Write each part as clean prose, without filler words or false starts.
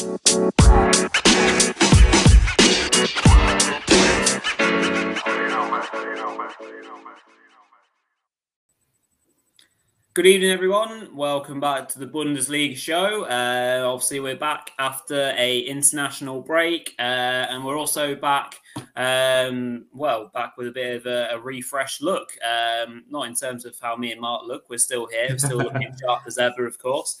Good evening, everyone. Welcome back to the Bundesliga show. Obviously, we're back after an international break, and we're also back, back with a bit of a refresh look. Not in terms of how me and Mark look. We're still here. We're still looking sharp as ever, of course.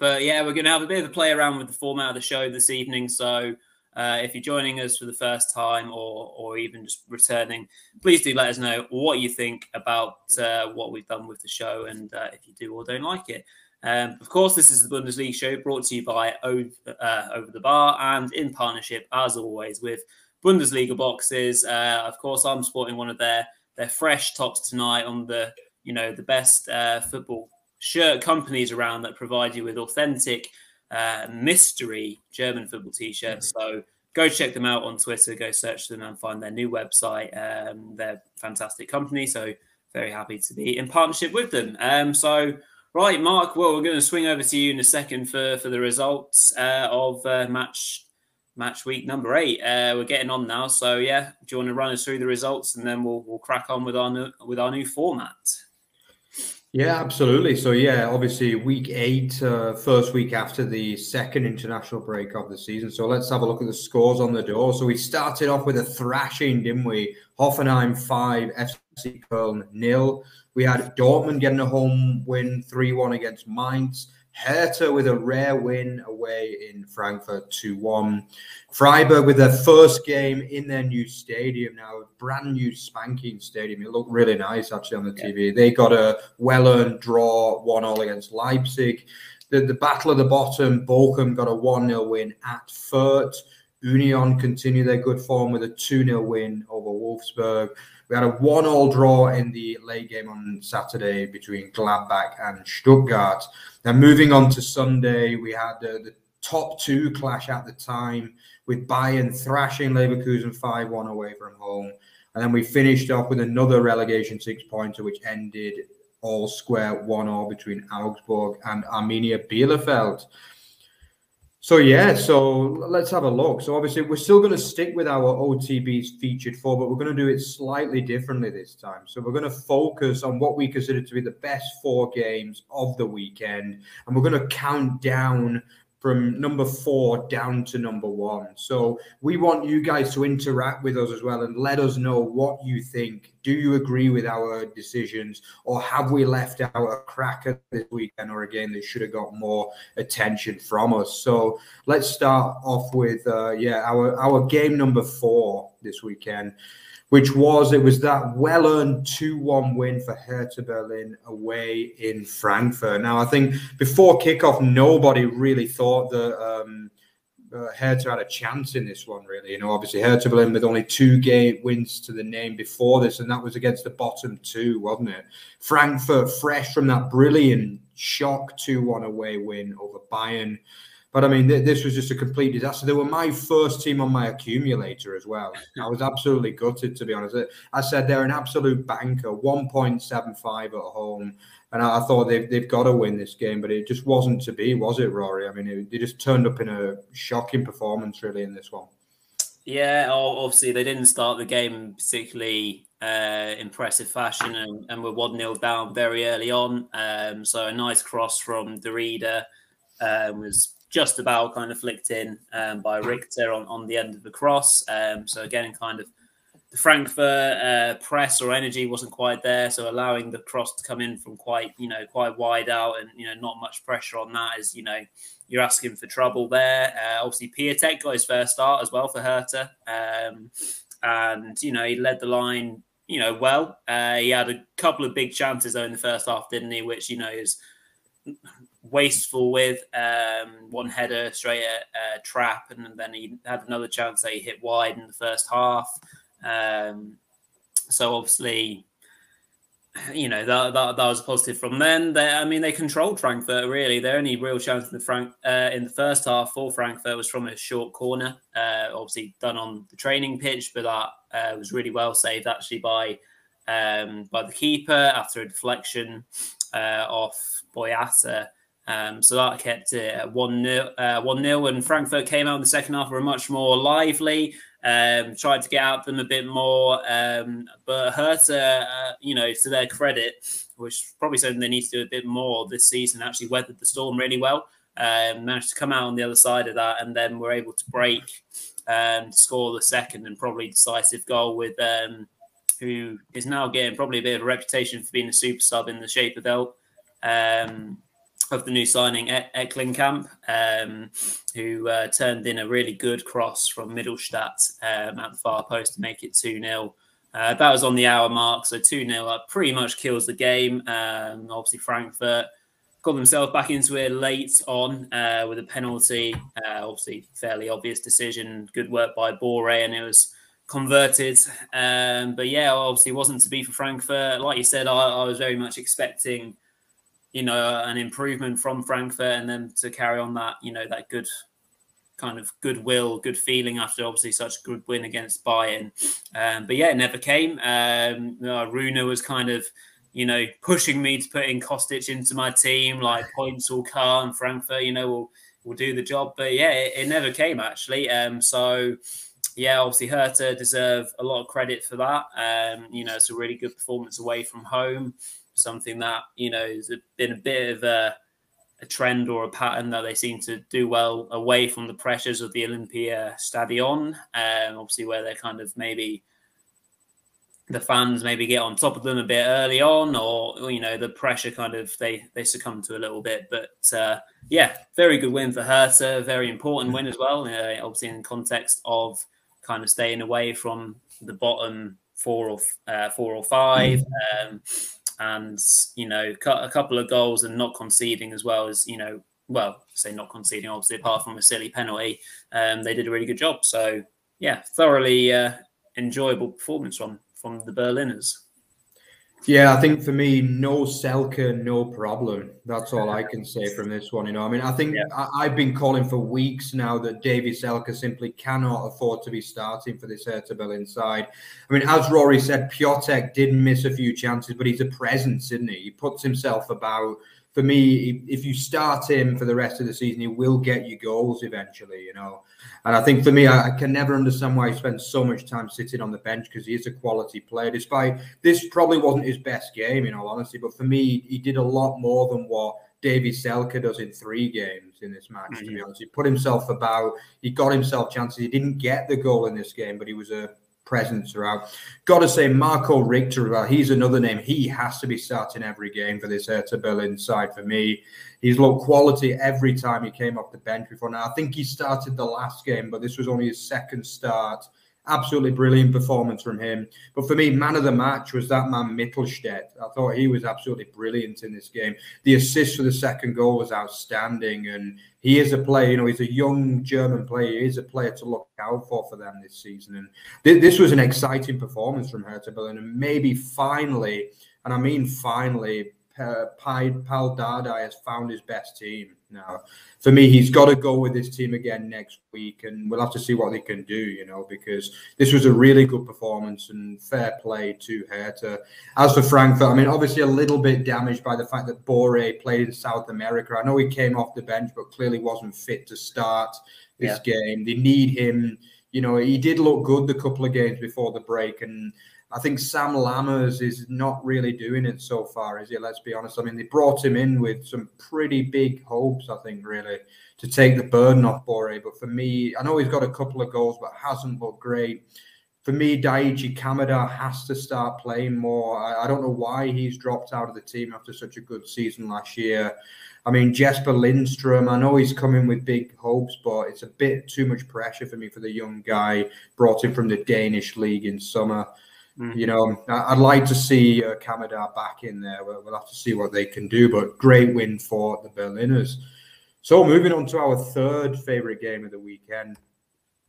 But yeah, we're going to have a bit of a play around with the format of the show this evening. So if you're joining us for the first time or even just returning, please do let us know what you think about what we've done with the show and if you do or don't like it. Of course, this is the Bundesliga show brought to you by Over the Bar and in partnership, as always, with Bundesliga Boxes. Of course, I'm sporting one of their fresh tops tonight on the best football shirt companies around that provide you with authentic mystery German football t-shirts. So go check them out on Twitter, go search them and find their new website. They're a fantastic company, so very happy to be in partnership with them. So right, Mark, well, we're going to swing over to you in a second for the results of match week number 8. We're getting on now, so yeah, do you want to run us through the results and then we'll crack on with our new format? Yeah, absolutely. So, yeah, obviously week 8, first week after the second international break of the season. So let's have a look at the scores on the door. So we started off with a thrashing, didn't we? Hoffenheim 5, FC Köln 0. We had Dortmund getting a home win 3-1 against Mainz. Hertha with a rare win away in Frankfurt 2-1. Freiburg with their first game in their new stadium now, a brand new spanking stadium. It looked really nice actually on the TV. They got a well-earned draw 1-1 against Leipzig. The battle of the bottom, Bochum got a 1-0 win at Fürth. Union continue their good form with a 2-0 win over Wolfsburg. We had a 1-1 draw in the late game on Saturday between Gladbach and Stuttgart. Now, moving on to Sunday, we had the top two clash at the time with Bayern thrashing Leverkusen 5-1 away from home. And then we finished off with another relegation 6-pointer, which ended all square 1-1 between Augsburg and Arminia Bielefeld. So, yeah, let's have a look. So, obviously, we're still going to stick with our OTB's featured four, but we're going to do it slightly differently this time. So, we're going to focus on what we consider to be the best 4 games of the weekend, and we're going to count down from number 4 down to number 1. So, we want you guys to interact with us as well and let us know what you think. Do you agree with our decisions, or have we left out a cracker this weekend or a game that should have got more attention from us? So let's start off with, our game number 4 this weekend, which was that well-earned 2-1 win for Hertha Berlin away in Frankfurt. Now, I think before kickoff, nobody really thought that Hertha had a chance in this one, really. You know, obviously Hertha Berlin with only 2 game wins to the name before this, and that was against the bottom 2, wasn't it? Frankfurt fresh from that brilliant shock 2-1 away win over Bayern. But, I mean, this was just a complete disaster. They were my first team on my accumulator as well. I was absolutely gutted, to be honest. I said they're an absolute banker, 1.75 at home. And I thought they've got to win this game. But it just wasn't to be, was it, Rory? I mean, they just turned up in a shocking performance, really, in this one. Yeah, obviously, they didn't start the game in particularly impressive fashion and were 1-0 down very early on. So a nice cross from Derrida was just about kind of flicked in by Richter on the end of the cross. So again, kind of the Frankfurt press or energy wasn't quite there. So allowing the cross to come in from quite wide out and, not much pressure on that is, you're asking for trouble there. Obviously, Piątek got his first start as well for Hertha. He led the line, well. He had a couple of big chances though in the first half, didn't he? Which, is wasteful with one header straight at Trapp, and then he had another chance that he hit wide in the first half. So obviously, that was positive from them. They controlled Frankfurt really. Their only real chance in the first half for Frankfurt was from a short corner, obviously done on the training pitch, but that was really well saved actually by the keeper after a deflection off Boyata. So that kept it at 1-0, and Frankfurt came out in the second half were much more lively, tried to get out them a bit more, but Hertha, to their credit, which is probably something they need to do a bit more this season, actually weathered the storm really well, managed to come out on the other side of that, and then were able to break and score the second and probably decisive goal with who is now getting probably a bit of a reputation for being a super sub in the shape of the new signing Eklinkamp, who turned in a really good cross from Mittelstädt at the far post to make it 2-0. That was on the hour mark, so 2-0 up pretty much kills the game. Obviously, Frankfurt got themselves back into it late on with a penalty. Obviously, fairly obvious decision. Good work by Borré, and it was converted. But yeah, obviously, wasn't to be for Frankfurt. Like you said, I was very much expecting an improvement from Frankfurt and then to carry on that, that good kind of goodwill, good feeling after obviously such a good win against Bayern. But yeah, it never came. Runa was kind of, pushing me to put in Kostic into my team, like points will come, Frankfurt, will do the job. But yeah, it never came actually. So yeah, obviously Hertha deserve a lot of credit for that. It's a really good performance away from home. Something that, has been a bit of a trend or a pattern that they seem to do well away from the pressures of the Olympia Stadion, obviously where they're kind of maybe the fans maybe get on top of them a bit early on or, the pressure kind of they succumb to a little bit. But yeah, very good win for Hertha, very important win as well, obviously in context of kind of staying away from the bottom four or five. And, a couple of goals and not conceding as well as, not conceding, obviously, apart from a silly penalty, they did a really good job. So, yeah, thoroughly enjoyable performance from the Berliners. Yeah, I think for me, no Selke, no problem. That's all I can say from this one. I've been calling for weeks now that Davy Selke simply cannot afford to be starting for this Hertha Berlin side. As Rory said, Piątek did miss a few chances, but he's a presence, isn't he? He puts himself about. For me, if you start him for the rest of the season, he will get you goals eventually, And I think for me, I can never understand why he spends so much time sitting on the bench because he is a quality player. Despite this, probably wasn't his best game, in all honesty. But for me, he did a lot more than what Davy Selke does in three games in this match, to be honest. He put himself about, he got himself chances. He didn't get the goal in this game, but he was a presence throughout. Got to say, Marco Richter, he's another name. He has to be starting every game for this Hertha Berlin side for me. He's looked quality every time he came off the bench before. Now, I think he started the last game, but this was only his second start. Absolutely brilliant performance from him. But for me, man of the match was that man Mittelstädt. I thought he was absolutely brilliant in this game. The assist for the second goal was outstanding, and he is a player, he's a young German player. He is a player to look out for them this season. And this was an exciting performance from Hertha Berlin. And maybe finally, and I mean finally, Pal Dardai has found his best team now. For me, he's got to go with this team again next week, and we'll have to see what they can do, because this was a really good performance and fair play to Hertha. As for Frankfurt, obviously a little bit damaged by the fact that Boré played in South America. I know he came off the bench, but clearly wasn't fit to start this game. They need him. He did look good the couple of games before the break, and I think Sam Lammers is not really doing it so far, is he? Let's be honest. They brought him in with some pretty big hopes, I think, really, to take the burden off Boré. But for me, I know he's got a couple of goals, but hasn't looked great. For me, Daichi Kamada has to start playing more. I don't know why he's dropped out of the team after such a good season last year. Jesper Lindström, I know he's coming with big hopes, but it's a bit too much pressure for me for the young guy brought in from the Danish league in summer. I'd like to see Kamada back in there. We'll have to see what they can do, but great win for the Berliners. So moving on to our third favourite game of the weekend.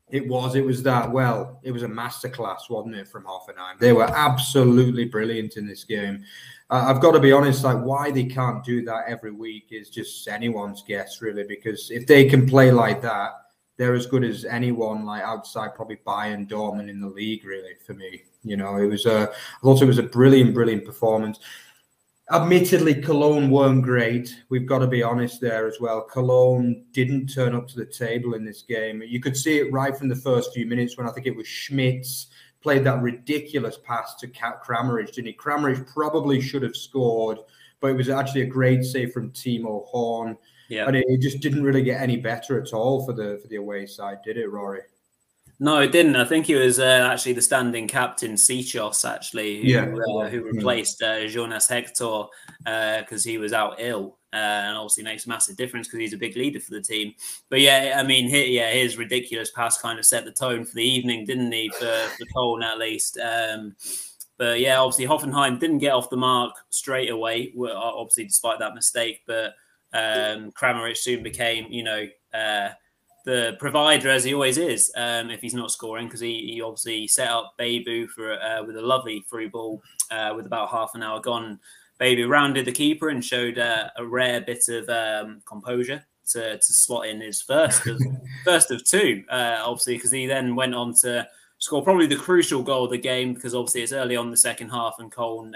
It was a masterclass, wasn't it, from Hoffenheim? They were absolutely brilliant in this game. I've got to be honest, why they can't do that every week is just anyone's guess, really, because if they can play like that, they're as good as anyone, outside probably Bayern, Dortmund in the league, really, for me. I thought it was a brilliant, brilliant performance. Admittedly, Cologne weren't great. We've got to be honest there as well. Cologne didn't turn up to the table in this game. You could see it right from the first few minutes when I think it was Schmitz played that ridiculous pass to Kat Crammeridge, didn't he? Crammeridge probably should have scored, but it was actually a great save from Timo Horn. Yeah. And it just didn't really get any better at all for the away side, did it, Rory? No, it didn't. I think it was actually the standing captain, Sichos, actually, who replaced Jonas Hector because he was out ill. And obviously makes a massive difference because he's a big leader for the team. But yeah, I mean, his ridiculous pass kind of set the tone for the evening, didn't he, for Cologne at least. But yeah, obviously Hoffenheim didn't get off the mark straight away, obviously despite that mistake. But Kramaric soon became, the provider, as he always is, if he's not scoring, because he obviously set up Bebou with a lovely through ball with about half an hour gone. Bebou rounded the keeper and showed a rare bit of composure to slot in his first of two, obviously, because he then went on to score probably the crucial goal of the game, because obviously it's early on in the second half and Cologne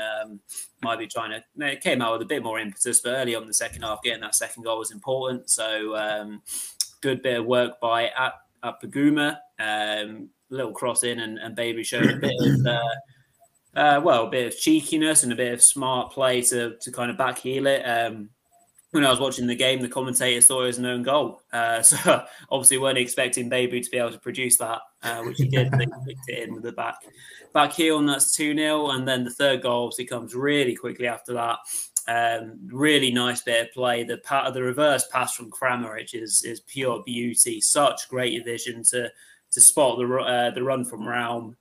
might be trying to... It came out with a bit more impetus, but early on in the second half, getting that second goal was important. So... good bit of work by Akpoguma, little cross in, and Bebou showed a bit of a bit of cheekiness and a bit of smart play to kind of backheel it. When I was watching the game, the commentators thought it was an own goal, so obviously weren't expecting Bebou to be able to produce that, which he did. They picked it in with the back heel, and that's 2-0. And then the third goal obviously comes really quickly after that. Really nice bit of play. The reverse pass from Kramaric is pure beauty. Such great vision to spot the run from Raum,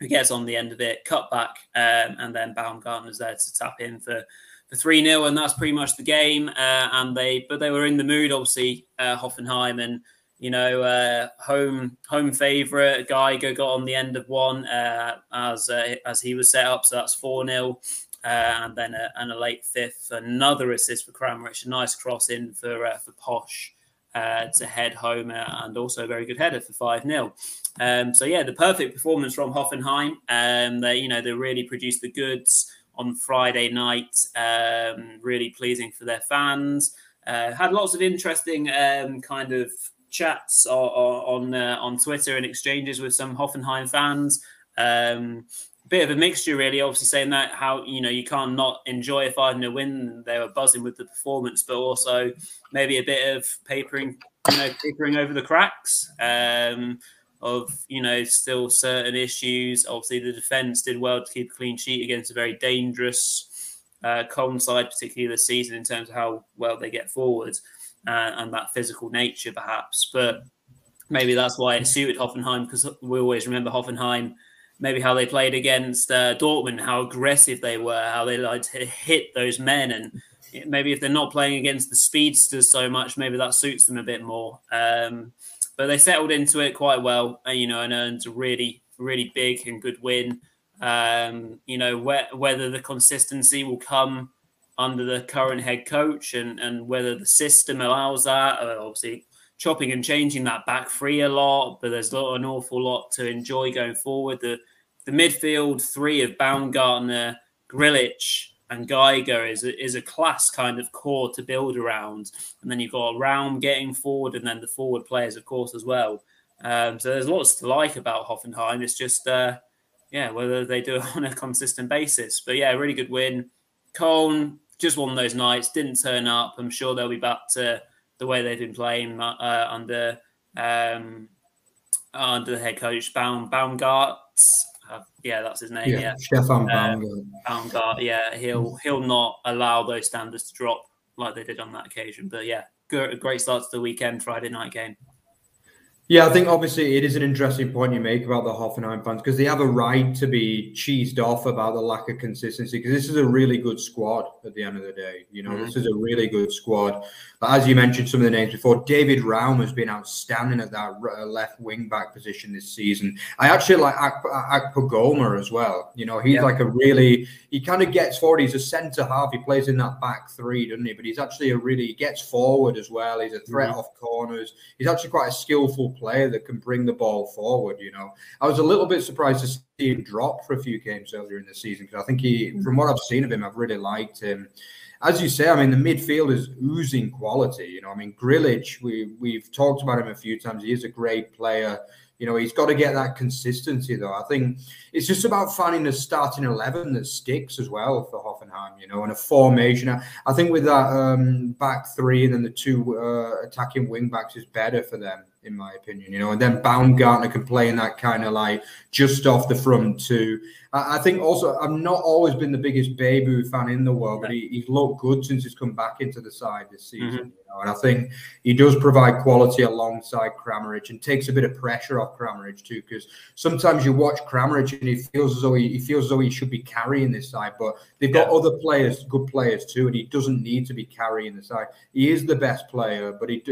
who gets on the end of it, cut back, and then Baumgartner's there to tap in for 3-0, and that's pretty much the game. But they were in the mood, obviously, Hoffenheim, and home favourite Geiger got on the end of one as he was set up, so that's 4-0. And then a late fifth, another assist for Kramaric, a nice cross in for Posh to head home, and also a very good header for 5-0. So yeah, the perfect performance from Hoffenheim. They really produced the goods on Friday night. Really pleasing for their fans. Had lots of interesting kind of chats on Twitter and exchanges with some Hoffenheim fans. Bit of a mixture, really, obviously saying that how, you can't not enjoy a 5-0 win. They were buzzing with the performance, but also maybe a bit of papering over the cracks of still certain issues. Obviously, the defence did well to keep a clean sheet against a very dangerous Cologne side, particularly this season, in terms of how well they get forward and that physical nature, perhaps. But maybe that's why it suited Hoffenheim, because we always remember Hoffenheim, maybe how they played against Dortmund, how aggressive they were, how they like to hit those men. And maybe if they're not playing against the speedsters so much, maybe that suits them a bit more. But they settled into it quite well, and earned a really, really big and good win. Whether the consistency will come under the current head coach and whether the system allows that, obviously chopping and changing that back three a lot, but there's an awful lot to enjoy going forward. The midfield three of Baumgartner, Grilic and Geiger is a class kind of core to build around. And then you've got Raum getting forward, and then the forward players, of course, as well. So there's lots to like about Hoffenheim. It's just, whether they do it on a consistent basis. But yeah, really good win. Cologne, just one of those nights, didn't turn up. I'm sure they'll be back to the way they've been playing under the head coach Baumgart, that's his name. Yeah, Stefan Baumgart. Yeah, he'll not allow those standards to drop like they did on that occasion. But yeah, great start to the weekend, Friday night game. Yeah, I think obviously it is an interesting point you make about the Hoffenheim fans, because they have a right to be cheesed off about the lack of consistency, because this is a really good squad at the end of the day. This is a really good squad. But as you mentioned, some of the names before, David Raum has been outstanding at that left wing-back position this season. I actually like Akpoguma as well. He's like he kind of gets forward. He's a centre-half. He plays in that back three, doesn't he? But he gets forward as well. He's a threat off corners. He's actually quite a skillful player that can bring the ball forward, you know. I was a little bit surprised to see him drop for a few games earlier in the season, because I think he, from what I've seen of him, I've really liked him. As you say, I mean, the midfield is oozing quality, you know. I mean, Grillage, we've talked about him a few times. He is a great player. You know, he's got to get that consistency, though. I think it's just about finding a starting 11 that sticks as well for Hoffenheim, you know, and a formation. I think with that back three and then the two attacking wing backs is better for them, in my opinion, you know. And then Baumgartner can play in that kind of like just off the front two. I think also I've not always been the biggest Bebou fan in the world, but he's looked good since he's come back into the side this season. You know, and I think he does provide quality alongside Kramaric and takes a bit of pressure off Kramaric too, because sometimes you watch Kramaric and he feels as though he should be carrying this side, but they've got other players, good players too, and he doesn't need to be carrying the side. He is the best player, but you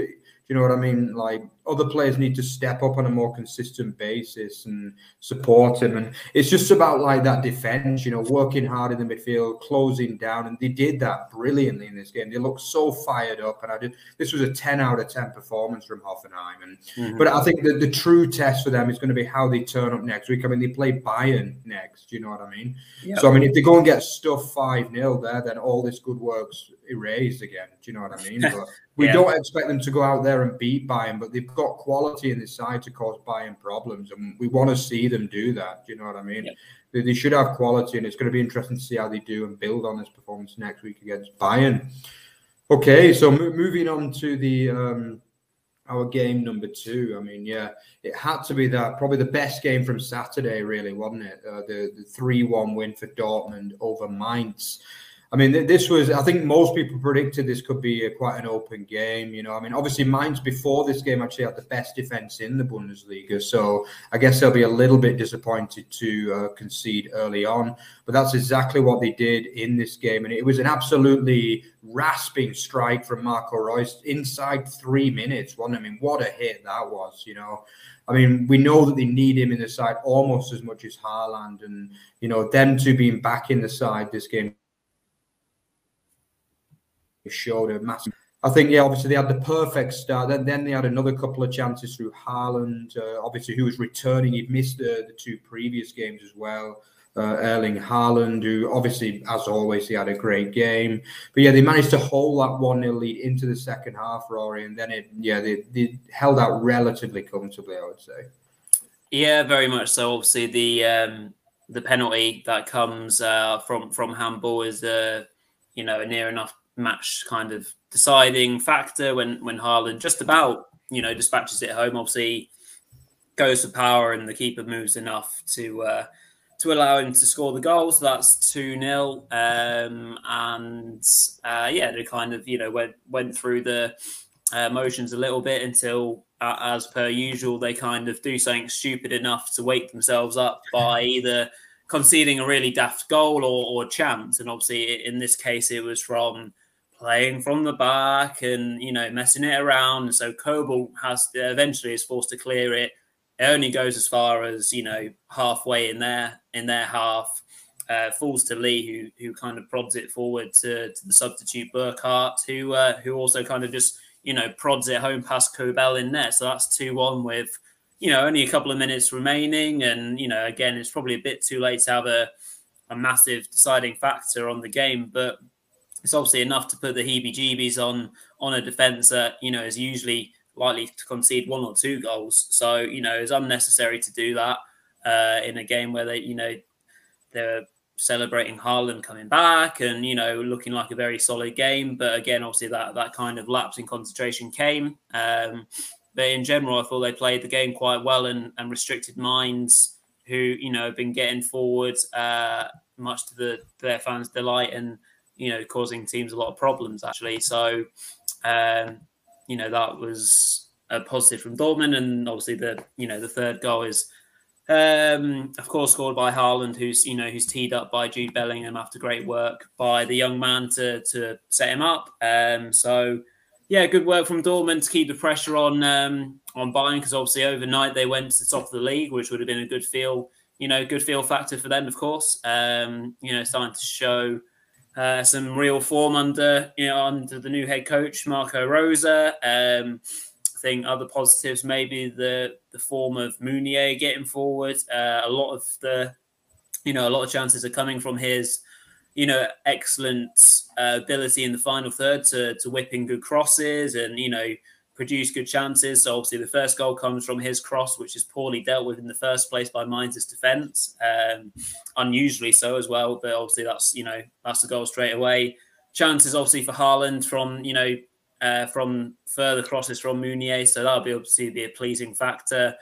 know what I mean? Like, other players need to step up on a more consistent basis and support him. And it's just about like that defense, you know, working hard in the midfield, closing down. And they did that brilliantly in this game. They looked so fired up. And this was a 10 out of 10 performance from Hoffenheim. And but I think that the true test for them is going to be how they turn up next week. I mean, they play Bayern next, you know what I mean? Yep. So, I mean, if they go and get stuffed 5-0 there, then all this good work's erased again. Do you know what I mean? But we don't expect them to go out there and beat Bayern, but they've got quality in this side to cause Bayern problems, and we want to see them do that. Do you know what I mean? They should have quality, and it's going to be interesting to see how they do and build on this performance next week against Bayern. Okay, so moving on to the our game number two. I mean, yeah, it had to be that. Probably the best game from Saturday, really, wasn't it? The 3-1 win for Dortmund over Mainz. I mean, this was, I think most people predicted this could be quite an open game, you know. I mean, obviously Mainz before this game actually had the best defense in the Bundesliga, so I guess they'll be a little bit disappointed to concede early on. But that's exactly what they did in this game, and it was an absolutely rasping strike from Marco Richter inside 3 minutes, wasn't it? I mean, what a hit that was, you know. I mean, we know that they need him in the side almost as much as Haaland, and, you know, them two being back in the side this game showed a massive. I think, yeah, obviously they had the perfect start. Then they had another couple of chances through Haaland, obviously, who was returning. He'd missed the two previous games as well. Erling Haaland, who obviously, as always, he had a great game. But, yeah, they managed to hold that 1-0 lead into the second half, Rory. And then, they held out relatively comfortably, I would say. Yeah, very much so. Obviously, the penalty that comes from handball is, you know, near enough match kind of deciding factor when Haaland just about, you know, dispatches it home. Obviously goes for power and the keeper moves enough to allow him to score the goal. So that's 2-0. They kind of, you know, went through the motions a little bit until, as per usual, they kind of do something stupid enough to wake themselves up by either conceding a really daft goal or chance. And obviously in this case, it was from playing from the back and, you know, messing it around. And so Kobel is forced to clear it. It only goes as far as, you know, halfway in their half, falls to Lee, who kind of prods it forward to the substitute Burkhardt, who also kind of just, you know, prods it home past Kobel in there. So that's 2-1 with, you know, only a couple of minutes remaining. And, you know, again, it's probably a bit too late to have a massive deciding factor on the game, but it's obviously enough to put the heebie-jeebies on a defence that, you know, is usually likely to concede one or two goals. So, you know, it's unnecessary to do that in a game where they, you know, they're celebrating Haaland coming back and, you know, looking like a very solid game. But again, obviously that kind of lapse in concentration came. But in general, I thought they played the game quite well and restricted minds who, you know, have been getting forward much to their fans' delight and, you know, causing teams a lot of problems, actually. So, you know, that was a positive from Dortmund. And obviously, the third goal is, of course, scored by Haaland, who's teed up by Jude Bellingham after great work by the young man to set him up. So, yeah, good work from Dortmund to keep the pressure on Bayern, because obviously overnight they went to the top of the league, which would have been a good feel factor for them, of course. You know, starting to show some real form under the new head coach Marco Rosa. thing, other positives, maybe the form of Mounier getting forward. A lot of chances are coming from his, excellent ability in the final third to whip in good crosses and, produce good chances. So obviously the first goal comes from his cross, which is poorly dealt with in the first place by Mainz's defence, unusually so as well. But obviously that's the goal straight away. Chances obviously for Haaland from further crosses from Mounier. So that'll be obviously be a pleasing factor.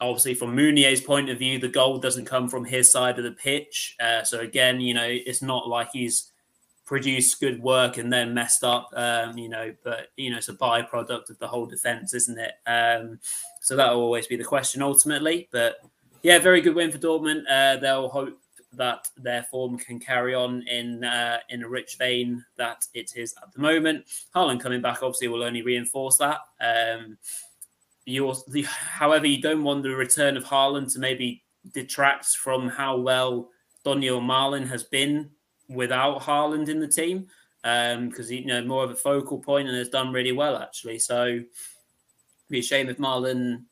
Obviously from Mounier's point of view, the goal doesn't come from his side of the pitch. So again, it's not like he's produced good work and then messed up, but it's a byproduct of the whole defence, isn't it? So that'll always be the question ultimately. But yeah, very good win for Dortmund. They'll hope that their form can carry on in a rich vein that it is at the moment. Haaland coming back obviously will only reinforce that. However, you don't want the return of Haaland to maybe detract from how well Daniel Marlin has been without Haaland in the team, because more of a focal point and has done really well actually. So it'd be a shame if Marlin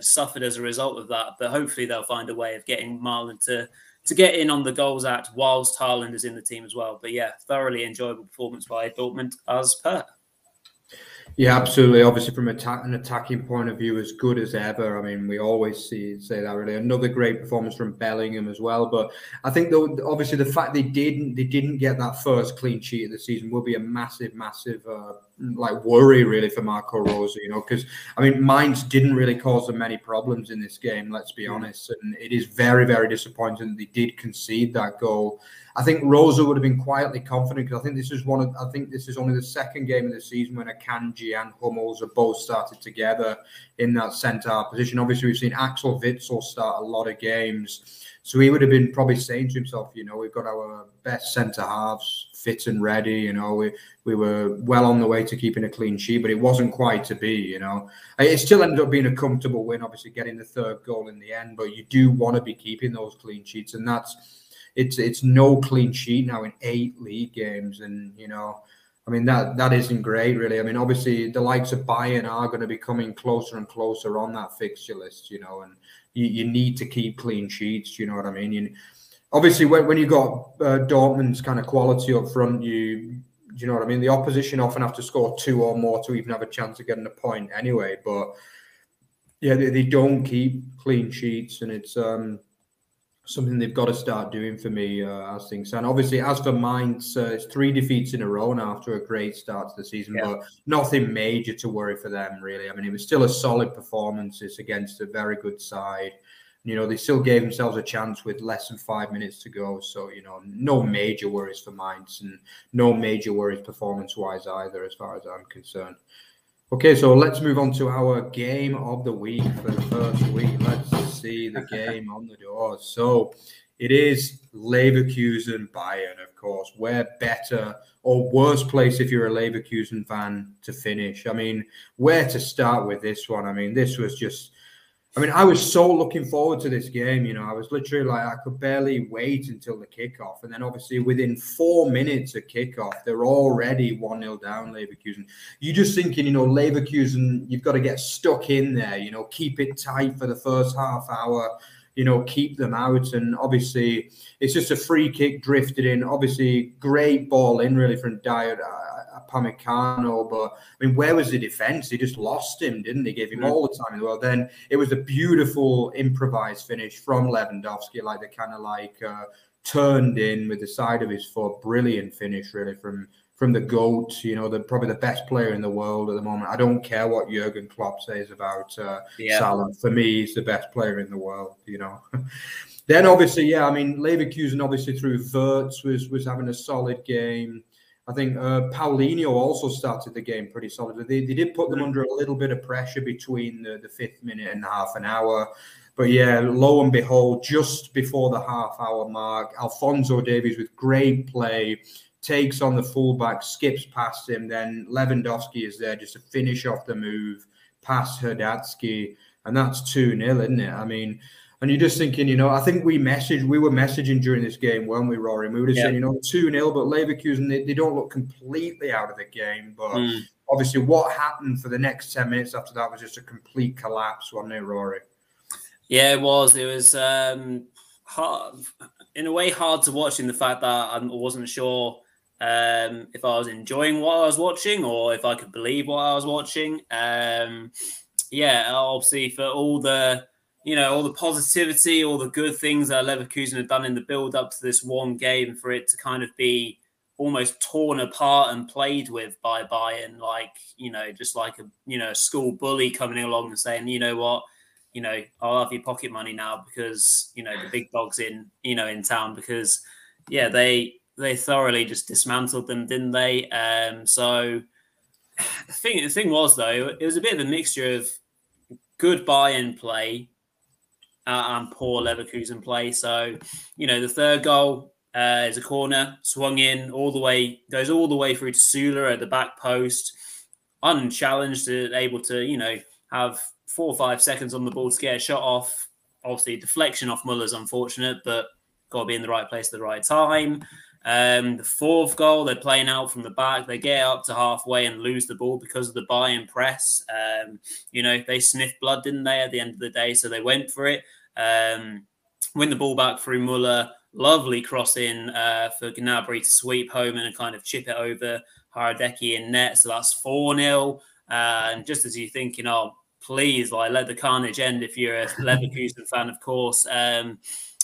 suffered as a result of that. But hopefully they'll find a way of getting Marlin to get in on the goals act whilst Haaland is in the team as well. But yeah, thoroughly enjoyable performance by Dortmund as per. Yeah, absolutely. Obviously, from an attacking point of view, as good as ever. I mean, we always say that really. Another great performance from Bellingham as well. But I think though, obviously, the fact they didn't get that first clean sheet of the season will be a massive. Worry really for Marco Rosa, because I mean Mainz didn't really cause them many problems in this game, let's be honest, and it is very, very disappointing that they did concede that goal. I think Rosa would have been quietly confident, because I think this is only the second game of the season when Akanji and Hummels have both started together in that centre position. Obviously we've seen Axel Witsel start a lot of games, so he would have been probably saying to himself, we've got our best centre halves fit and ready, we were well on the way to keeping a clean sheet, but it wasn't quite to be, It still ended up being a comfortable win, obviously getting the third goal in the end, but you do want to be keeping those clean sheets, and it's no clean sheet now in 8 league games, and, I mean, that isn't great, really. I mean, obviously, the likes of Bayern are going to be coming closer and closer on that fixture list, and you need to keep clean sheets, you know what I mean? Obviously, when you've got Dortmund's kind of quality up front, you know what I mean? The opposition often have to score 2 or more to even have a chance of getting a point anyway. But, yeah, they don't keep clean sheets, and it's something they've got to start doing for me, as things stand. Obviously, as for Mainz, it's 3 defeats in a row now after a great start to the season, yeah. But nothing major to worry for them, really. I mean, it was still a solid performance. It's against a very good side. They still gave themselves a chance with less than 5 minutes to go. So, no major worries for Mainz and no major worries performance-wise either, as far as I'm concerned. Okay, so let's move on to our game of the week for the first week. Let's see the game on the door. So it is Leverkusen Bayern, of course. Where better or worse place if you're a Leverkusen fan to finish? I mean, where to start with this one? I mean, this was just... I was so looking forward to this game, I was literally like, I could barely wait until the kickoff. And then obviously within 4 minutes of kickoff, they're already 1-0 down, Leverkusen. You're just thinking, Leverkusen, you've got to get stuck in there, keep it tight for the first half hour, keep them out. And obviously it's just a free kick drifted in. Obviously great ball in really from Daichi Pamecano, but where was the defense? They just lost him, didn't they? Gave him all the time in the world. Then it was a beautiful improvised finish from Lewandowski, turned in with the side of his foot. Brilliant finish, really, from the GOAT, probably the best player in the world at the moment. I don't care what Jurgen Klopp says about Salah. For me, he's the best player in the world, Then obviously, Leverkusen obviously through Wirtz was having a solid game. I think Paulinho also started the game pretty solidly. They did put them under a little bit of pressure between the 5th minute and half an hour. But yeah, lo and behold, just before the half-hour mark, Alphonso Davies with great play takes on the fullback, skips past him. Then Lewandowski is there just to finish off the move, past Herdatsky, and that's 2-0, isn't it? And you're just thinking, I think we were messaging during this game, weren't we, Rory? We were just saying, 2-0, but Leverkusen, they don't look completely out of the game. But obviously what happened for the next 10 minutes after that was just a complete collapse, wasn't it, Rory? Yeah, it was. It was hard, in a way, hard to watch in the fact that I wasn't sure if I was enjoying what I was watching or if I could believe what I was watching. Yeah, obviously for all the, you know, all the positivity, all the good things that Leverkusen had done in the build-up to this one game, for it to kind of be almost torn apart and played with by Bayern, like, you know, just like a, you know, school bully coming along and saying, you know what, you know, I'll have your pocket money now because, you know, the big dog's in, you know, in town, because, yeah, they thoroughly just dismantled them, didn't they? So the thing was, though, it was a bit of a mixture of good Bayern play and poor Leverkusen play. So, you know, the third goal is a corner, swung in all the way, goes all the way through to Sula at the back post, unchallenged, able to, you know, have 4 or 5 seconds on the ball to get a shot off. Obviously, deflection off Muller's unfortunate, but got to be in the right place at the right time. The fourth goal, they're playing out from the back. They get up to halfway and lose the ball because of the Bayern press. You know, they sniffed blood, didn't they, at the end of the day? So they went for it. Win the ball back through Muller. Lovely cross in for Gnabry to sweep home and kind of chip it over Haradecki in net. So that's 4-0. And just as you're thinking, oh, please, like, let the carnage end if you're a Leverkusen fan, of course.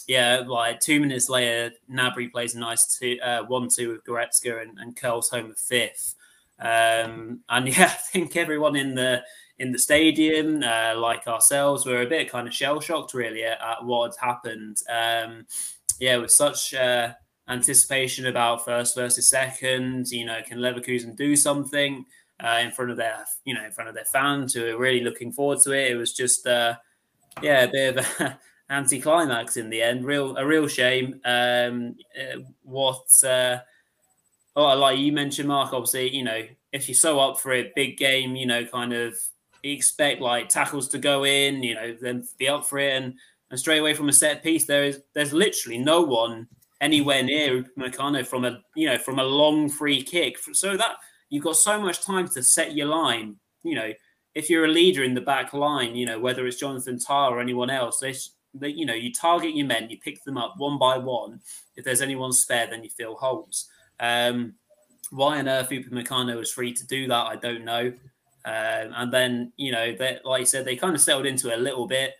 Yeah, like 2 minutes later, Gnabry plays a nice 1-2 with Goretzka and curls home a fifth. And yeah, I think everyone in the stadium, like ourselves, were a bit kind of shell shocked really at what had happened. Yeah, with such anticipation about first versus second, you know, can Leverkusen do something in front of their, you know, in front of their fans who are really looking forward to it? It was just, yeah, a bit of a anti-climax in the end. A real shame. Like you mentioned, Mark, obviously, you know, if you're so up for a big game, you know, kind of expect like tackles to go in, you know, then be up for it, and straight away from a set piece, there's literally no one anywhere near Pamecano from a long free kick. So that you've got so much time to set your line, you know, if you're a leader in the back line, you know, whether it's Jonathan Tah or anyone else, that, you know, you target your men, you pick them up one by one. If there's anyone spare, then you fill holes. Why on earth Upamecano was free to do that, I don't know. And then, you know, like you said, they kind of settled into it a little bit.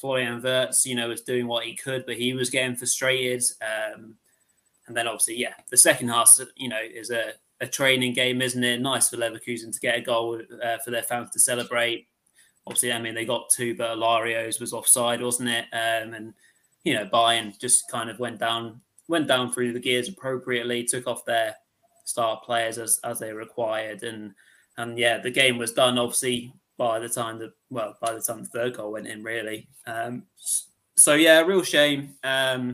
Florian Wirtz, you know, was doing what he could, but he was getting frustrated. And then obviously, yeah, the second half, you know, is a training game, isn't it? Nice for Leverkusen to get a goal for their fans to celebrate. Obviously, I mean, they got two, but Alarios was offside, wasn't it? And, you know, Bayern just kind of went down through the gears appropriately, took off their star players as they required. And yeah, the game was done, obviously, by the time the third goal went in, really. So, yeah, real shame. But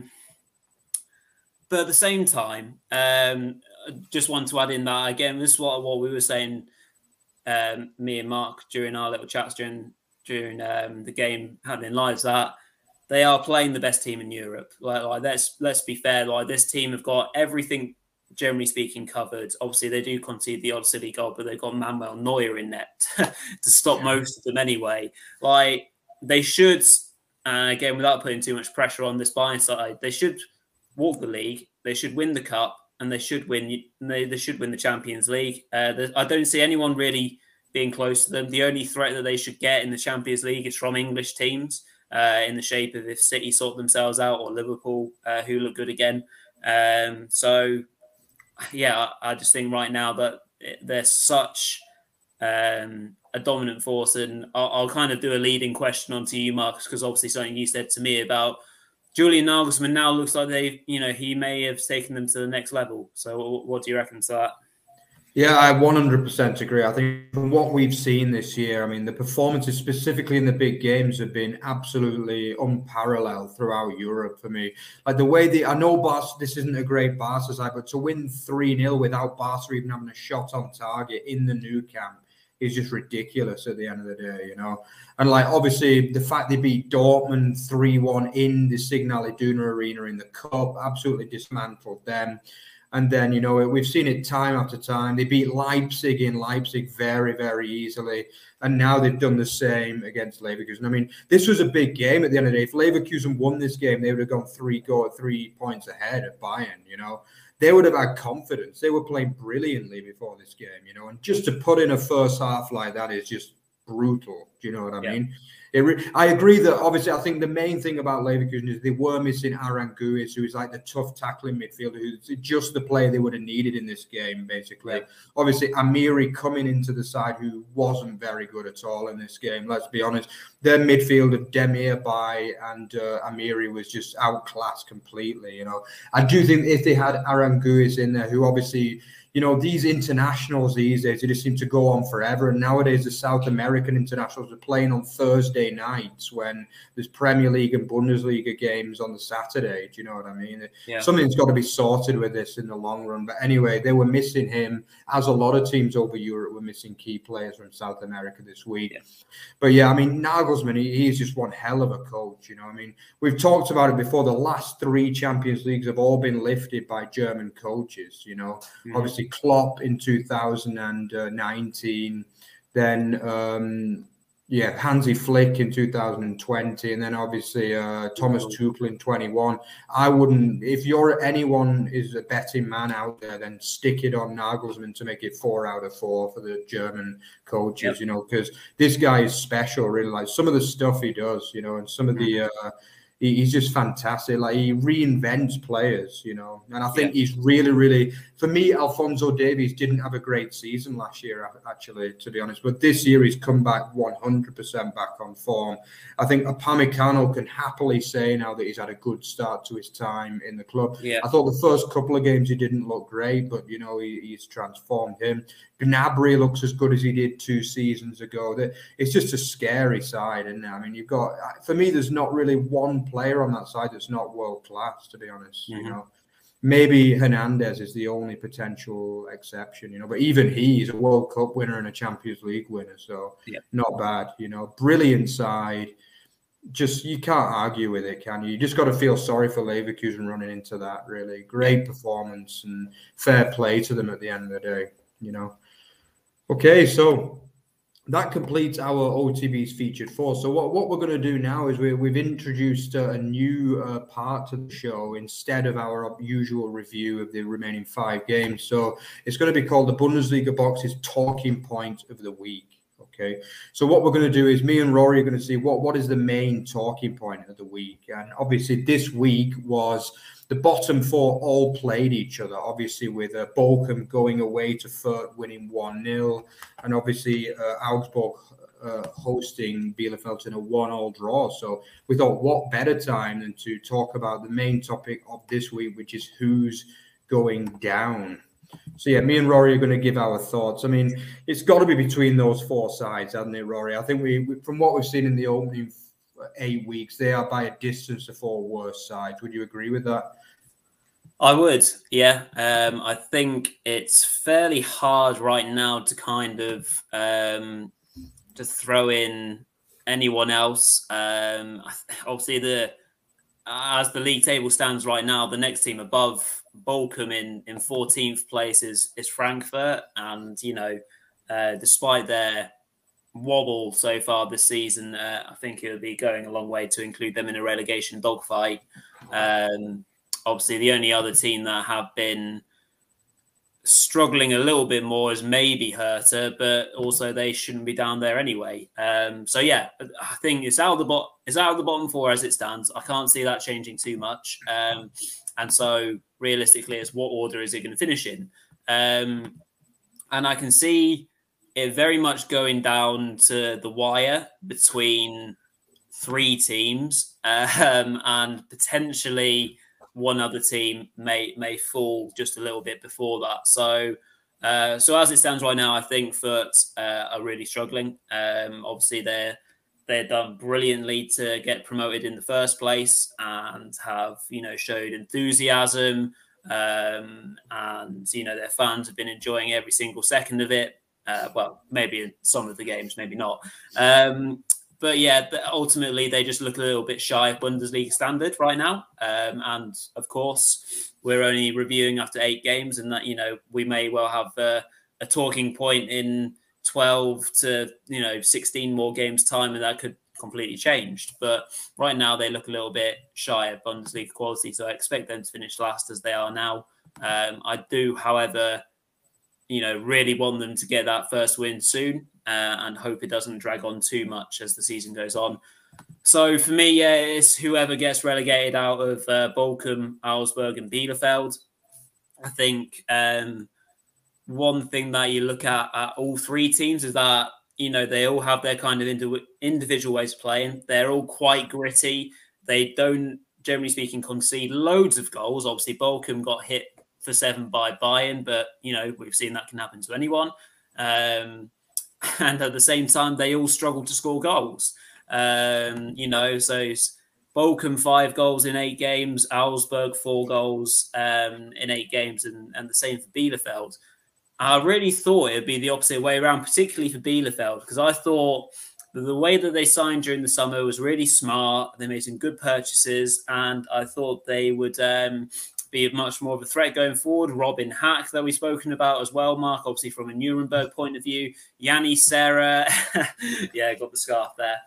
at the same time, I just want to add in that, again, this is what we were saying, me and Mark, during our little chats during the game happening live, that they are playing the best team in Europe. Like let's be fair. Like, this team have got everything, generally speaking, covered. Obviously, they do concede the odd silly goal, but they've got Manuel Neuer in net to stop most of them anyway. Like, they should, again, without putting too much pressure on this Bayern side, they should walk the league. They should win the cup. And they should win the Champions League. I don't see anyone really being close to them. The only threat that they should get in the Champions League is from English teams, in the shape of if City sort themselves out or Liverpool, who look good again. So, yeah, I just think right now that they're such a dominant force. And I'll kind of do a leading question onto you, Marcus, because obviously something you said to me about Julian Nagelsmann now looks like he may have taken them to the next level. So what do you reckon to that? Yeah, I 100% agree. I think from what we've seen this year, I mean, the performances specifically in the big games have been absolutely unparalleled throughout Europe for me. Like the way I know Barca, this isn't a great Barca side, but to win 3-0 without Barca even having a shot on target in the Nou Camp is just ridiculous at the end of the day, you know. And, like, obviously, the fact they beat Dortmund 3-1 in the Signal Iduna Arena in the Cup absolutely dismantled them. And then, you know, we've seen it time after time. They beat Leipzig in Leipzig very, very easily. And now they've done the same against Leverkusen. I mean, this was a big game at the end of the day. If Leverkusen won this game, they would have gone three points ahead of Bayern, you know. They would have had confidence. They were playing brilliantly before this game, you know. And just to put in a first half like that is just brutal. Do you know what I mean? I agree that, obviously, I think the main thing about Leverkusen is they were missing Aran Guiz, who is like the tough tackling midfielder, who's just the player they would have needed in this game, basically. Yeah. Obviously, Amiri coming into the side, who wasn't very good at all in this game, let's be honest. Their midfield of Demir Bay and Amiri was just outclassed completely, you know. I do think if they had Aran Guiz in there, who obviously... You know, these internationals these days, they just seem to go on forever. And nowadays, the South American internationals are playing on Thursday nights when there's Premier League and Bundesliga games on the Saturday. Do you know what I mean? Yeah. Something's got to be sorted with this in the long run. But anyway, they were missing him, as a lot of teams over Europe were missing key players from South America this week. Yeah. But yeah, I mean, Nagelsmann, he's just one hell of a coach. You know, I mean, we've talked about it before. The last three Champions Leagues have all been lifted by German coaches, you know, obviously. Klopp in 2019, then Hansi Flick in 2020, and then obviously Thomas Tuchel in 21. I wouldn't, if you're anyone is a betting man out there, then stick it on Nagelsmann to make it 4 out of 4 for the German coaches, you know, because this guy is special, really. Like some of the stuff he does, you know, and some of the he's just fantastic. Like, he reinvents players, you know. And I think he's really, really... For me, Alphonso Davies didn't have a great season last year, actually, to be honest. But this year, he's come back 100% back on form. I think Pamecano can happily say now that he's had a good start to his time in the club. Yeah. I thought the first couple of games, he didn't look great, but, you know, he's transformed him. Gnabry looks as good as he did 2 seasons ago. It's just a scary side, isn't it? I mean, you've got... For me, there's not really one player on that side that's not world class, to be honest. You know, maybe Hernandez is the only potential exception, you know, but even he's a World Cup winner and a Champions League winner, so not bad, you know. Brilliant side, just you can't argue with it, can you? You just got to feel sorry for Leverkusen running into that, really. Great performance and fair play to them at the end of the day, you know. Okay, so that completes our OTB's featured four. So what we're going to do now is we've introduced a new part to the show instead of our usual review of the remaining 5 games. So it's going to be called the Bundesliga Boxes Talking Point of the Week. Okay, so what we're going to do is me and Rory are going to see what is the main talking point of the week. And obviously this week was... The bottom 4 all played each other, obviously, with Bochum going away to Fürth, winning 1-0. And obviously, Augsburg hosting Bielefeld in a 1-1 draw. So we thought, what better time than to talk about the main topic of this week, which is who's going down. So, yeah, me and Rory are going to give our thoughts. I mean, it's got to be between those 4 sides, hasn't it, Rory? I think we from what we've seen in the opening 8 weeks, they are by a distance the 4 worst sides. Would you agree with that? I would, yeah. I think it's fairly hard right now to kind of to throw in anyone else. Obviously, as the league table stands right now, the next team above Bochum in 14th place is Frankfurt, and you know, despite their wobble so far this season, I think it would be going a long way to include them in a relegation dogfight. Obviously, the only other team that have been struggling a little bit more is maybe Hertha, but also they shouldn't be down there anyway. So yeah, I think it's out of the bottom 4 as it stands. I can't see that changing too much. And so realistically, it's what order is it going to finish in? And I can see it very much going down to the wire between 3 teams, and potentially one other team may fall just a little bit before that. So as it stands right now, I think Fürth are really struggling. Obviously, they've done brilliantly to get promoted in the first place and have, you know, showed enthusiasm, and you know, their fans have been enjoying every single second of it. Well, maybe in some of the games, maybe not. But yeah, ultimately they just look a little bit shy of Bundesliga standard right now. And of course, we're only reviewing after 8 games, and that, you know, we may well have a talking point in 12 to 16 more games time, and that could completely change. But right now they look a little bit shy of Bundesliga quality, so I expect them to finish last as they are now. I do, however, really want them to get that first win soon, and hope it doesn't drag on too much as the season goes on. So for me, yeah, it's whoever gets relegated out of Bochum, Augsburg and Bielefeld. I think one thing that you look at all three teams is that, they all have their kind of individual ways of playing. They're all quite gritty. They don't, generally speaking, concede loads of goals. Obviously, Bochum got hit for 7 by Bayern, but, we've seen that can happen to anyone. And at the same time, they all struggle to score goals. So Bochum 5 goals in 8 games, Augsburg 4 goals in 8 games, and the same for Bielefeld. I really thought it would be the opposite way around, particularly for Bielefeld, because I thought that the way that they signed during the summer was really smart. They made some good purchases, and I thought they would be much more of a threat going forward. Robin Hack, that we've spoken about as well, Mark, obviously from a Nuremberg point of view. Yanni Serra, yeah, got the scarf there.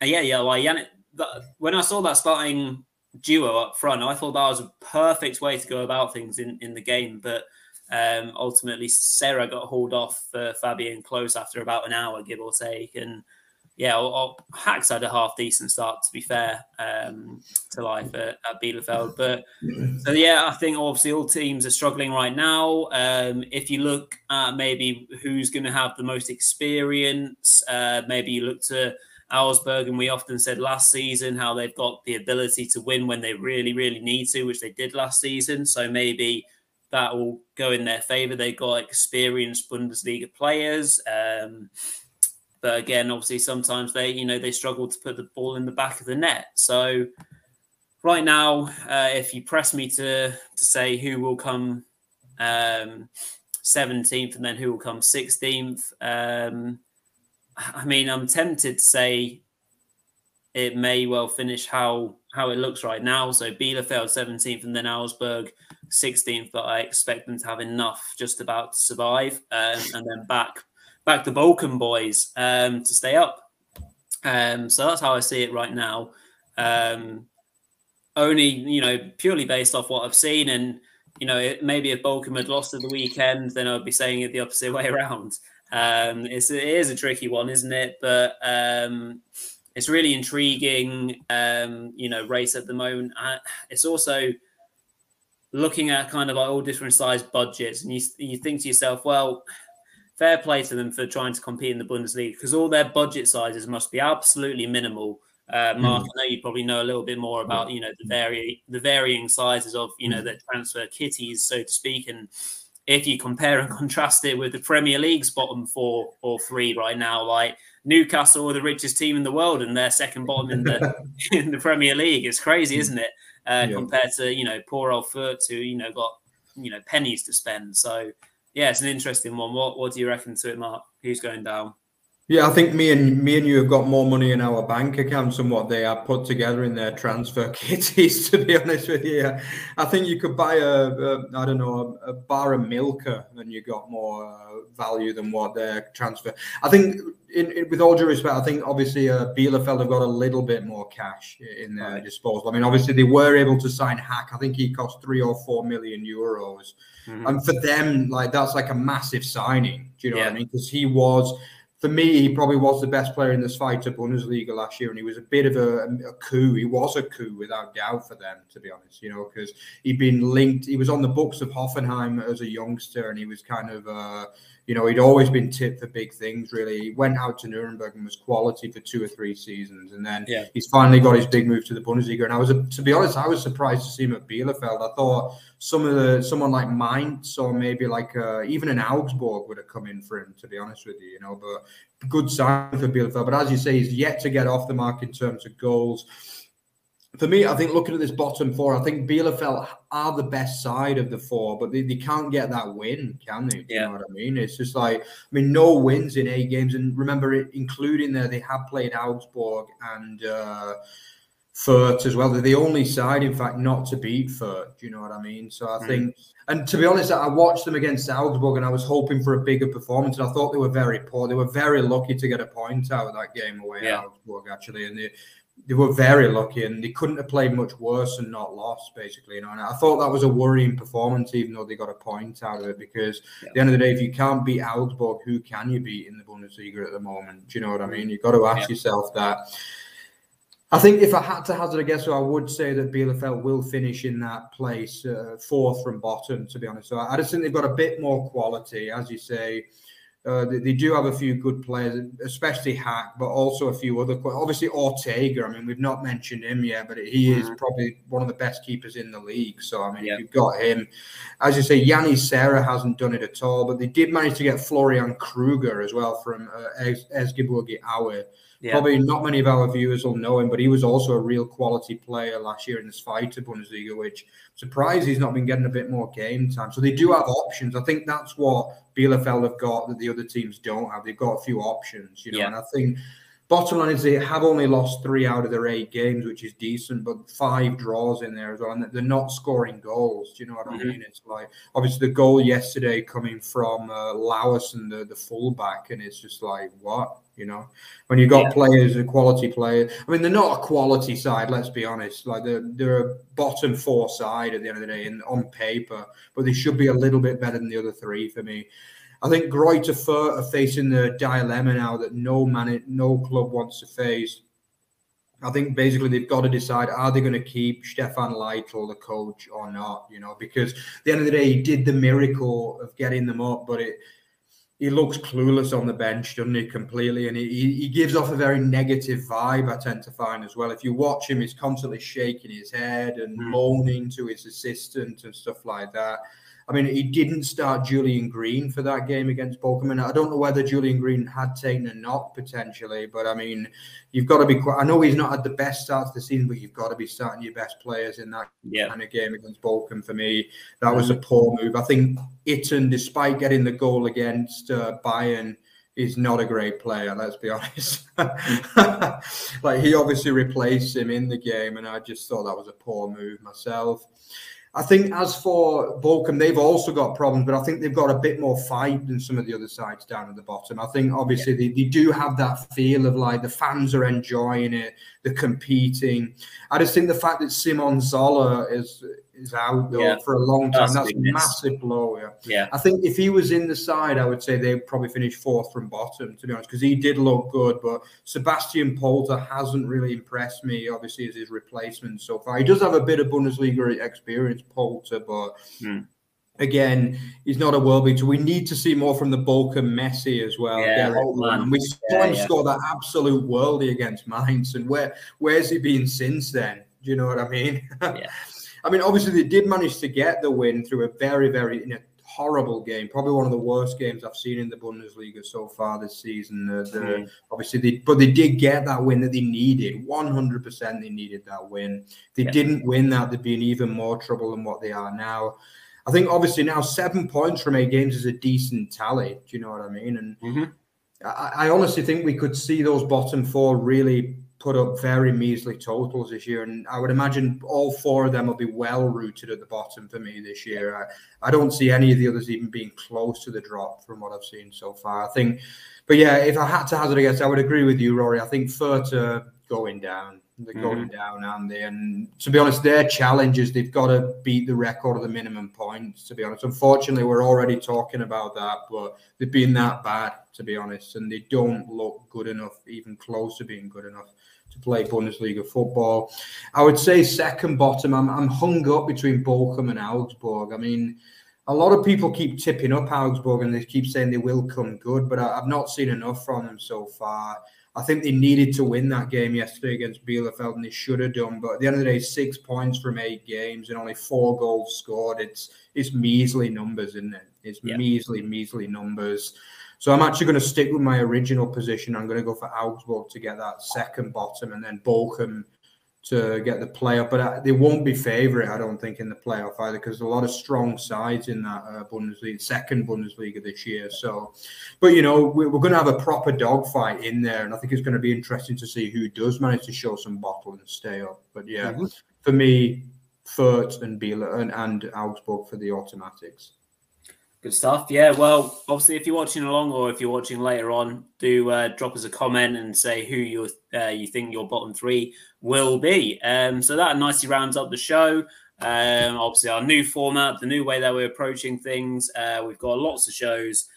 When I saw that starting duo up front, I thought that was a perfect way to go about things in the game. But ultimately, Serra got hauled off for Fabian Close after about an hour, give or take. And yeah, Hacks had a half-decent start, to be fair, to life at Bielefeld. But so, yeah, I think obviously all teams are struggling right now. If you look at maybe who's going to have the most experience, maybe you look to Augsburg, and we often said last season how they've got the ability to win when they really, really need to, which they did last season. So maybe that will go in their favour. They've got experienced Bundesliga players. But again, obviously, sometimes they, they struggle to put the ball in the back of the net. So right now, if you press me to say who will come 17th and then who will come 16th, I'm tempted to say it may well finish how it looks right now. So Bielefeld 17th and then Augsburg 16th, but I expect them to have enough just about to survive, and then back the Balkan boys to stay up. So that's how I see it right now. Only, purely based off what I've seen. And, maybe if Balkan had lost at the weekend, then I'd be saying it the opposite way around. It is a tricky one, isn't it? But it's really intriguing, race at the moment. It's also looking at kind of like all different size budgets. And you think to yourself, well, fair play to them for trying to compete in the Bundesliga, because all their budget sizes must be absolutely minimal. Mark, I know you probably know a little bit more about, the varying sizes of, their transfer kitties, so to speak. And if you compare and contrast it with the Premier League's bottom 4 or 3 right now, like Newcastle are the richest team in the world and they're second bottom in the in the Premier League. It's crazy, isn't it? Compared to, poor old Fürth, who, got, pennies to spend. So, yeah, it's an interesting one. What do you reckon to it, Mark? Who's going down? Yeah, I think me and you have got more money in our bank accounts than what they have put together in their transfer kitties, to be honest with you. I think you could buy a bar of Milka and you got more value than what their transfer. I think, with all due respect, I think obviously Bielefeld have got a little bit more cash in their disposal. I mean, obviously they were able to sign Hack. I think he cost 3 or 4 million euros. Mm-hmm. And for them, that's like a massive signing. Do you know what I mean? Because he was, for me, he probably was the best player in the Zweite Bundesliga last year, and he was a bit of a coup. He was a coup, without doubt, for them, to be honest, because he'd been linked. He was on the books of Hoffenheim as a youngster, and he was kind of, he'd always been tipped for big things, really. He went out to Nuremberg and was quality for 2 or 3 seasons, and then he's finally got his big move to the Bundesliga. And to be honest, I was surprised to see him at Bielefeld. I thought someone like Mainz or maybe even an Augsburg would have come in for him, to be honest with you, but good sign for Bielefeld. But as you say, he's yet to get off the mark in terms of goals. For me, I think looking at this bottom four, I think Bielefeld are the best side of the four, but they can't get that win, can they? You know what I mean? It's just like, no wins in 8 games. And remember, including there, they have played Augsburg and Fürth as well. They're the only side, in fact, not to beat Fürth. Do you know what I mean? So I think, and to be honest, I watched them against Augsburg and I was hoping for a bigger performance. And I thought they were very poor. They were very lucky to get a point out of that game away at Augsburg, actually. And they were very lucky, and they couldn't have played much worse and not lost, basically. You know, and I thought that was a worrying performance, even though they got a point out of it, because at the end of the day, if you can't beat Augsburg, who can you beat in the Bundesliga at the moment? Do you know what I mean? You've got to ask yourself that. I think if I had to hazard a guess, so I would say that Bielefeld will finish in that place, 4th from bottom, to be honest. So I just think they've got a bit more quality, as you say. They do have a few good players, especially Hack, but also a few other. Obviously, Ortega. I mean, we've not mentioned him yet, but he is probably one of the best keepers in the league. So, I mean, if you've got him, as you say, Yanni Serra hasn't done it at all, but they did manage to get Florian Kruger as well from Erzgebirge Aue. Yeah. Probably not many of our viewers will know him, but he was also a real quality player last year in the Zweite Bundesliga, which surprised he's not been getting a bit more game time. So they do have options. I think that's what Bielefeld have got that the other teams don't have. They've got a few options, you know. Yeah. And I think bottom line is they have only lost 3 out of their 8 games, which is decent, but 5 draws in there as well. And they're not scoring goals. Do you know what I mean? It's like, obviously, the goal yesterday coming from Lauersen, the fullback, and it's just like, what? You know, when you've got players, a quality player. I mean, they're not a quality side, let's be honest. Like, they're a bottom 4 side at the end of the day, and on paper, but they should be a little bit better than the other 3 for me. I think Greuther Fürth are facing the dilemma now that no club wants to face. I think basically they've got to decide, are they going to keep Stefan Leitl, the coach, or not? You know, because at the end of the day, he did the miracle of getting them up, but he looks clueless on the bench, doesn't he, completely? And he gives off a very negative vibe, I tend to find, as well. If you watch him, he's constantly shaking his head and moaning to his assistant and stuff like that. I mean, he didn't start Julian Green for that game against Bochum. And I don't know whether Julian Green had taken a knock, potentially. But, I mean, you've got to be I know he's not had the best start to the season, but you've got to be starting your best players in that kind of game against Bochum. For me, that was a poor move. I think Itten, despite getting the goal against Bayern, is not a great player, let's be honest. Like, he obviously replaced him in the game, and I just thought that was a poor move myself. I think as for Bochum, they've also got problems, but I think they've got a bit more fight than some of the other sides down at the bottom. I think, obviously, they do have that feel of, like, the fans are enjoying it, they're competing. I just think the fact that Simon Zola is out, though, for a long time, that's a massive blow. Yeah. I think if he was in the side, I would say they'd probably finish 4th from bottom, to be honest, because he did look good, but Sebastian Polter hasn't really impressed me, obviously, as his replacement so far. He does have a bit of Bundesliga experience, Polter, but again, he's not a world beater. We need to see more from the Bochum Messi as well. Yeah, and we saw him score that absolute worldie against Mainz, and where's he been since then? Do you know what I mean? Yeah. I mean, obviously, they did manage to get the win through a very, very horrible game, probably one of the worst games I've seen in the Bundesliga so far this season. Obviously, but they did get that win that they needed. 100% they needed that win. If they didn't win that, they'd be in even more trouble than what they are now. I think, obviously, now 7 points from 8 games is a decent tally. Do you know what I mean? And I honestly think we could see those bottom 4 really put up very measly totals this year, and I would imagine all 4 of them will be well rooted at the bottom for me this year. I don't see any of the others even being close to the drop from what I've seen so far, I think. But yeah, if I had to hazard a guess, I would agree with you, Rory. I think Fürth are going down. They're going down, aren't they? And to be honest, their challenge is they've got to beat the record of the minimum points, to be honest. Unfortunately, we're already talking about that, but they've been that bad, to be honest, and they don't look good enough, even close to being good enough to play Bundesliga football. I would say second bottom. I'm hung up between Bochum and Augsburg. I mean, a lot of people keep tipping up Augsburg and they keep saying they will come good, but I've not seen enough from them so far. I think they needed to win that game yesterday against Bielefeld, and they should have done. But at the end of the day, 6 points from 8 games and only 4 goals scored. It's measly numbers, isn't it? It's measly numbers. So I'm actually going to stick with my original position. I'm going to go for Augsburg to get that second bottom, and then Bochum to get the playoff. But they won't be favourite, I don't think, in the playoff either, because there's a lot of strong sides in that Bundesliga, second Bundesliga this year. So, but, you know, we're going to have a proper dogfight in there, and I think it's going to be interesting to see who does manage to show some bottle and stay up. But, yeah, for me, Fürth and Bielefeld and Augsburg for the automatics. Good stuff. Yeah, well, obviously, if you're watching along or if you're watching later on, do drop us a comment and say who you think your bottom three will be. So that nicely rounds up the show. Obviously, our new format, the new way that we're approaching things. We've got lots of shows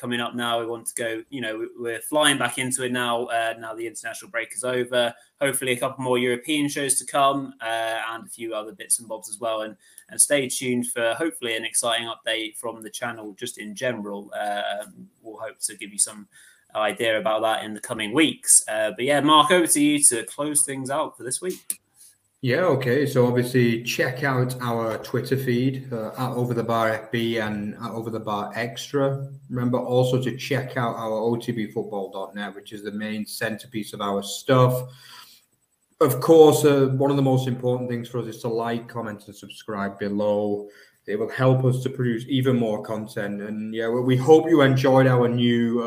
coming up now. We want to go, you know, we're flying back into it now. Now the international break is over. Hopefully a couple more European shows to come and a few other bits and bobs as well. And stay tuned for hopefully an exciting update from the channel just in general. We'll hope to give you some idea about that in the coming weeks. But yeah, Mark, over to you to close things out for this week. Yeah, okay. So obviously check out our Twitter feed at Over the Bar FB and at Over the Bar Extra. Remember also to check out our otbfootball.net, which is the main centerpiece of our stuff. Of course, one of the most important things for us is to like, comment, and subscribe below. It will help us to produce even more content. And yeah, we hope you enjoyed our new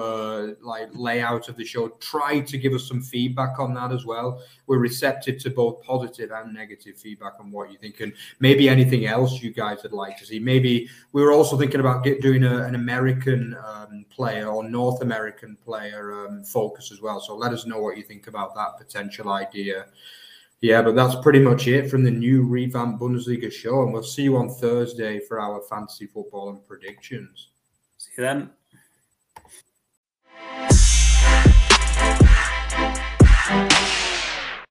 layout of the show. Try to give us some feedback on that as well. We're receptive to both positive and negative feedback on what you think, and maybe anything else you guys would like to see. Maybe we were also thinking about doing an American player or North American player focus as well. So let us know what you think about that potential idea. Yeah, but that's pretty much it from the new revamped Bundesliga show. And we'll see you on Thursday for our fantasy football and predictions. See you then.